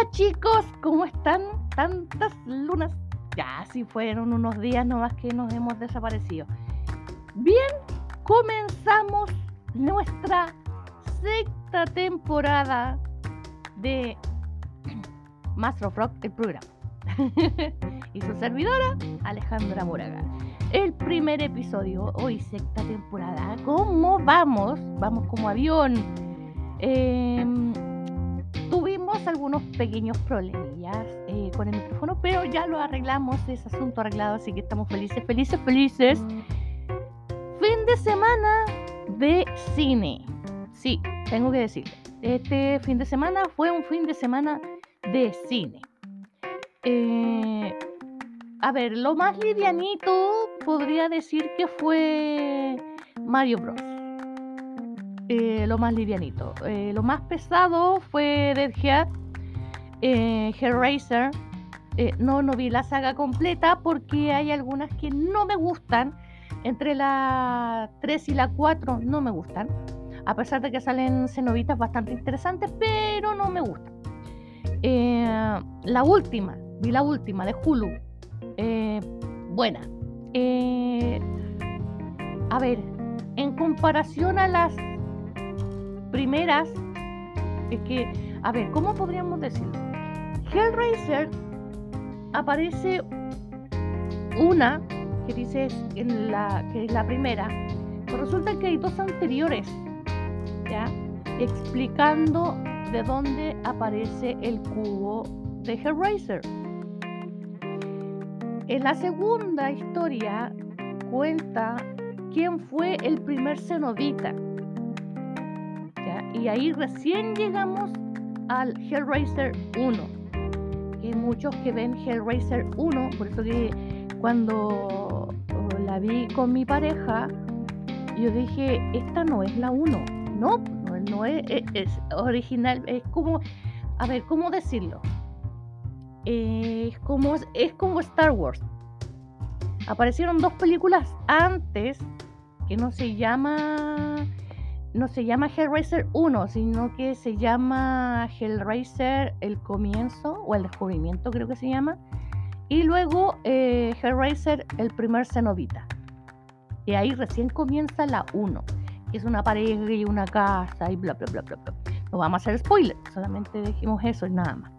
Hola chicos, ¿cómo están? Tantas lunas. Ya, sí fueron unos días nomás que nos hemos desaparecido. Bien, comenzamos nuestra sexta temporada de Master of Rock, el programa. Y su servidora, Alejandra Moraga. El primer episodio, hoy sexta temporada. ¿Cómo vamos? Vamos como avión. Tuvimos algunos pequeños problemillas con el micrófono, pero ya lo arreglamos, es asunto arreglado, así que estamos felices, felices, felices. Fin de semana de cine. Sí, tengo que decirlo. Este fin de semana fue un fin de semana de cine. A ver, lo más livianito podría decir que fue Mario Bros. Lo más livianito. Lo más pesado fue Dead Heat, Hellraiser. No vi la saga completa porque hay algunas que no me gustan. Entre la 3 y la 4 no me gustan. A pesar de que salen cenobitas bastante interesantes, pero no me gustan. Vi la última de Hulu. Buena. A ver, en comparación a las primeras, es que, a ver, ¿cómo podríamos decirlo? Hellraiser aparece una que dice que es la primera, pero resulta que hay dos anteriores, ¿ya? Explicando de dónde aparece el cubo de Hellraiser. En la segunda historia cuenta quién fue el primer cenobita. Y ahí recién llegamos al Hellraiser 1. Hay muchos que ven Hellraiser 1, por eso que cuando la vi con mi pareja, yo dije, esta no es la 1. No es original, es como, a ver, ¿cómo decirlo? Es como Star Wars. Aparecieron dos películas antes que no se llama Hellraiser 1, sino que se llama Hellraiser el comienzo, o el descubrimiento creo que se llama, y luego Hellraiser el primer cenobita, y ahí recién comienza la 1, que es una pareja y una casa y bla bla bla bla bla. No vamos a hacer spoiler, solamente dijimos eso y nada más.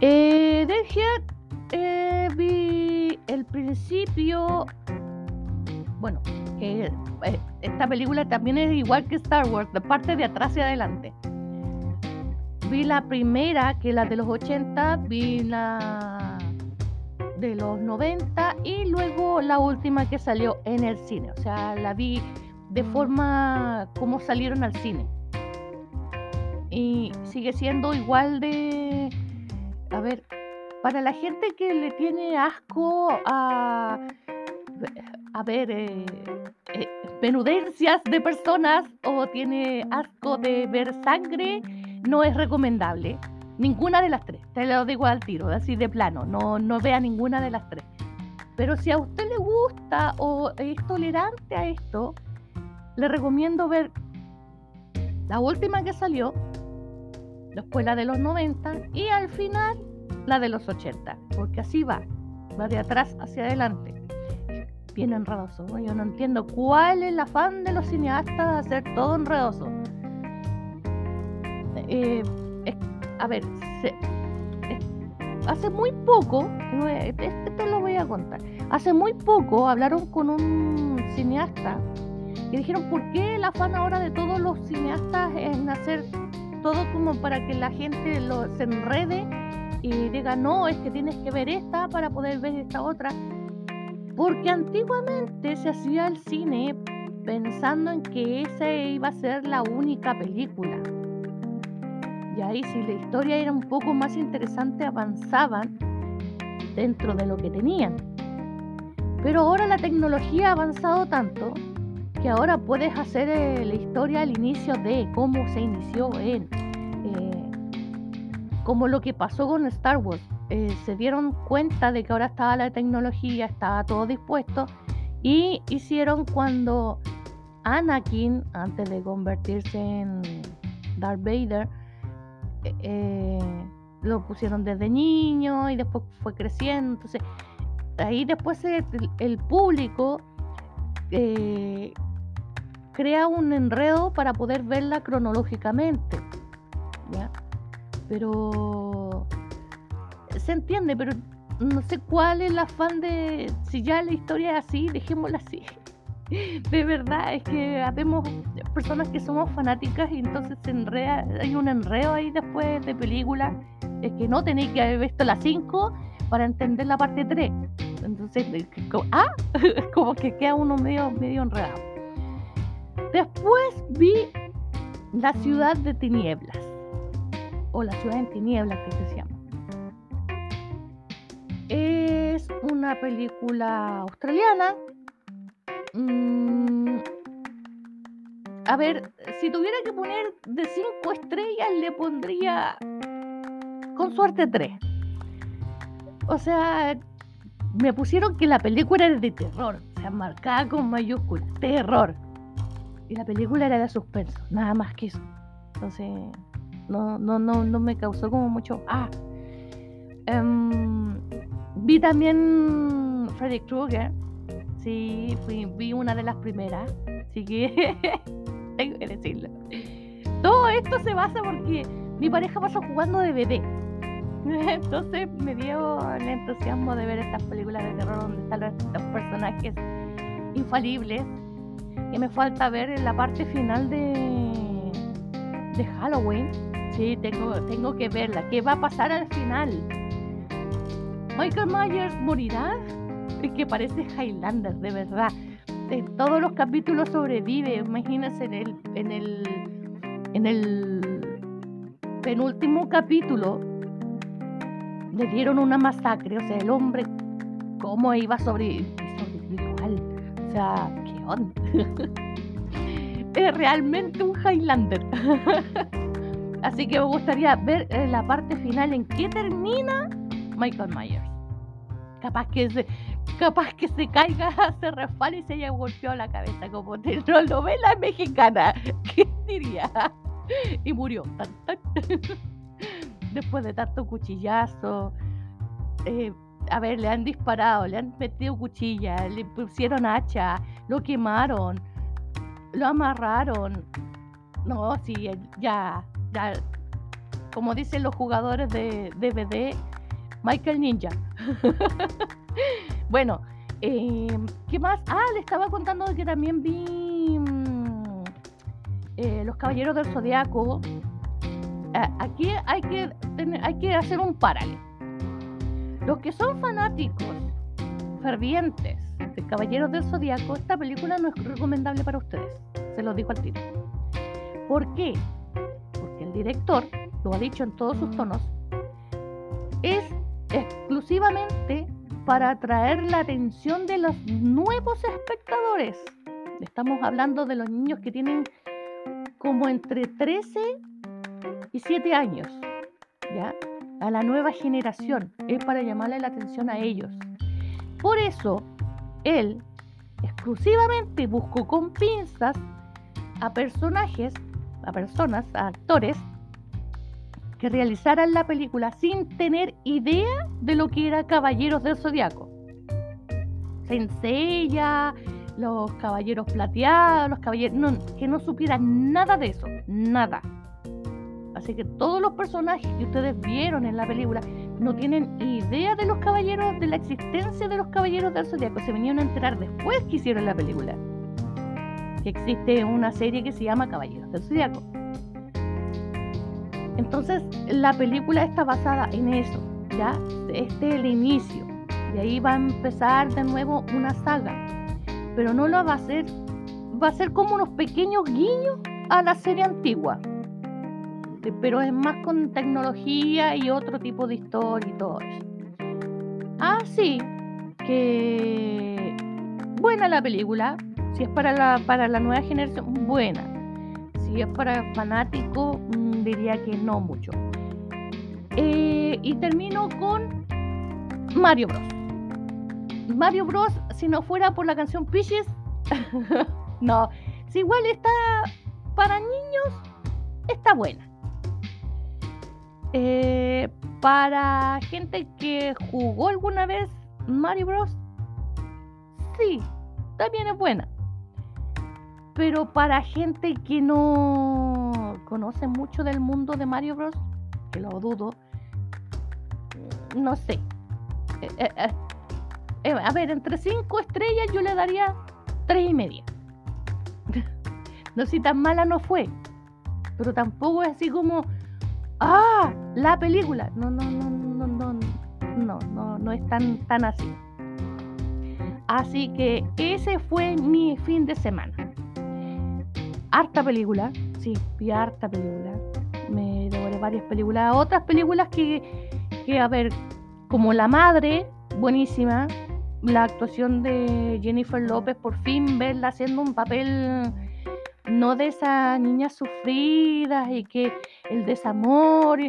Dead Heat, vi el principio. Bueno, esta película también es igual que Star Wars, de parte de atrás y adelante. Vi la primera, que es la de los 80, vi la de los 90 y luego la última que salió en el cine. O sea, la vi de forma como salieron al cine. Y sigue siendo igual de... A ver, para la gente que le tiene asco a... A ver, penudencias de personas o tiene asco de ver sangre, no es recomendable. Ninguna de las tres, te lo digo al tiro, así de plano, no vea ninguna de las tres. Pero si a usted le gusta o es tolerante a esto, le recomiendo ver la última que salió, después la de los 90 y al final la de los 80, porque así va de atrás hacia adelante. Bien enredoso, ¿no? Yo no entiendo cuál es el afán de los cineastas de hacer todo enredoso. Hace muy poco, esto lo voy a contar, hace muy poco hablaron con un cineasta y dijeron, ¿por qué el afán ahora de todos los cineastas en hacer todo como para que la gente se enrede y diga, no, es que tienes que ver esta para poder ver esta otra? Porque antiguamente se hacía el cine pensando en que esa iba a ser la única película. Y ahí, si la historia era un poco más interesante, avanzaban dentro de lo que tenían. Pero ahora la tecnología ha avanzado tanto que ahora puedes hacer la historia al inicio de cómo se inició él. Como lo que pasó con Star Wars. Se dieron cuenta de que ahora estaba la tecnología, estaba todo dispuesto, y hicieron cuando Anakin, antes de convertirse en Darth Vader, lo pusieron desde niño y después fue creciendo. Entonces ahí después el público crea un enredo para poder verla cronológicamente, ¿ya? Pero se entiende, pero no sé cuál es el afán de, si ya la historia es así, dejémosla así. De verdad, es que vemos personas que somos fanáticas y entonces se enreda, hay un enredo ahí después de películas. Es que no tenéis que haber visto la 5 para entender la parte 3. Entonces, como que queda uno medio enredado. Después vi La Ciudad de Tinieblas, o La Ciudad en Tinieblas, que se llama. Es una película australiana. A ver, si tuviera que poner de 5 estrellas, le pondría con suerte 3. O sea, me pusieron que la película era de terror, o sea, marcada con mayúsculas, terror. Y la película era de suspenso, nada más que eso. Entonces, no me causó como mucho. Vi también Freddy Krueger. Sí, vi una de las primeras, así que tengo que decirlo. Todo esto se basa porque mi pareja pasó jugando de bebé. Entonces me dio el entusiasmo de ver estas películas de terror donde están estos personajes infalibles, que me falta ver en la parte final de Halloween. Sí, tengo que verla. ¿Qué va a pasar al final? ¿Michael Myers morirá? Es que parece Highlander, de verdad. En todos los capítulos sobrevive. Imagínense en el penúltimo capítulo le dieron una masacre. O sea, el hombre, ¿cómo iba a sobrevivir igual? O sea, ¿qué onda? Es realmente un Highlander. Así que me gustaría ver la parte final, en qué termina Michael Myers. Capaz que se caiga, se resbala y se haya golpeado la cabeza, como de novela mexicana. ¿Qué diría? Y murió. Después de tanto cuchillazo. A ver, le han disparado, le han metido cuchillas, le pusieron hacha, lo quemaron, lo amarraron. No, sí, ya. Como dicen los jugadores de DVD, Michael Ninja. Bueno, ¿qué más? Le estaba contando que también vi Los Caballeros del Zodíaco. Aquí hay que hacer un paralelo. Los que son fanáticos fervientes de Caballeros del Zodíaco, esta película no es recomendable para ustedes. Se los digo al tiro. ¿Por qué? Porque el director, lo ha dicho en todos sus tonos, es exclusivamente para atraer la atención de los nuevos espectadores. Estamos hablando de los niños que tienen como entre 13 y 7 años, ¿ya? A la nueva generación, es para llamarle la atención a ellos. Por eso, él exclusivamente buscó con pinzas a actores que realizaran la película sin tener idea de lo que era Caballeros del Zodíaco. Sencilla, los Caballeros Plateados, que no supieran nada de eso, nada. Así que todos los personajes que ustedes vieron en la película no tienen idea de los caballeros, de la existencia de los Caballeros del Zodíaco. Se vinieron a enterar después que hicieron la película, que existe una serie que se llama Caballeros del Zodíaco. Entonces, la película está basada en eso, ¿ya? Este es el inicio. De ahí va a empezar de nuevo una saga. Pero no lo va a ser como unos pequeños guiños a la serie antigua. Pero es más con tecnología y otro tipo de historia y todo eso. Así que buena la película. Si es para la nueva generación, buena. Si es para fanáticos, diría que no mucho. Y termino con Mario Bros. Mario Bros, si no fuera por la canción Peaches, no. Si igual está para niños, está buena. Para gente que jugó alguna vez Mario Bros, sí, también es buena. Pero para gente que no conoce mucho del mundo de Mario Bros, que lo dudo, no sé. A ver, entre 5 estrellas yo le daría 3.5. No sé si tan mala no fue, pero tampoco es así como ¡ah! La película. No es tan así. Así que ese fue mi fin de semana. Harta película, sí, vi harta película. Me devoré varias películas. Otras películas que a ver, como La Madre, buenísima. La actuación de Jennifer López, por fin verla haciendo un papel no de esas niñas sufridas y que el desamor,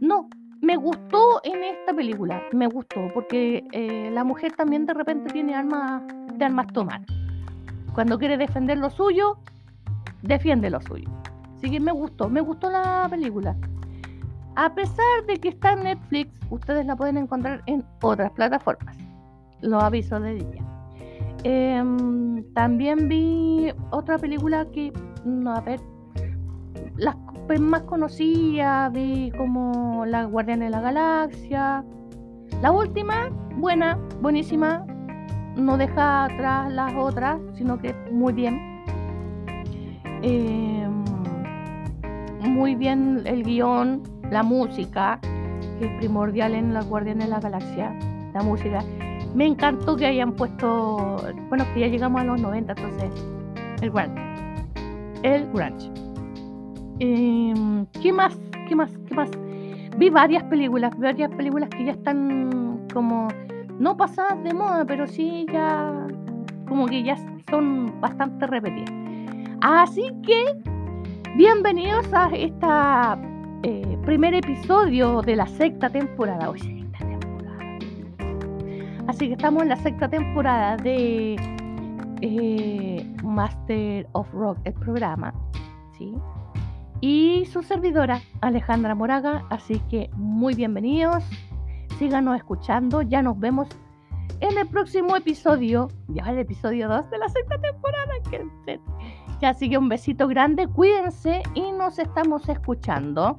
no, me gustó en esta película, me gustó porque la mujer también de repente tiene armas tomar, cuando quiere defender lo suyo, defiende lo suyo, así que me gustó la película, a pesar de que está en Netflix. Ustedes la pueden encontrar en otras plataformas, los avisos de día. También vi otra película que, no, a ver, las más conocidas, vi como Las Guardianes de la Galaxia, la última, buena, buenísima, no deja atrás las otras, sino que muy bien, muy bien el guión, la música, que es primordial en Las Guardianes de la Galaxia, la música. Me encantó que hayan puesto, bueno, que ya llegamos a los 90, entonces el grunge. ¿Qué más? Vi varias películas que ya están como no pasadas de moda, pero sí ya como que ya son bastante repetidas. Así que bienvenidos a esta primer episodio de la sexta temporada. Oye, así que estamos en la sexta temporada de Master of Rock, el programa, ¿sí? Y su servidora, Alejandra Moraga, así que muy bienvenidos, síganos escuchando, ya nos vemos en el próximo episodio, ya el episodio 2 de la sexta temporada, gente. Así que un besito grande, cuídense y nos estamos escuchando.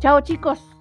Chao, chicos.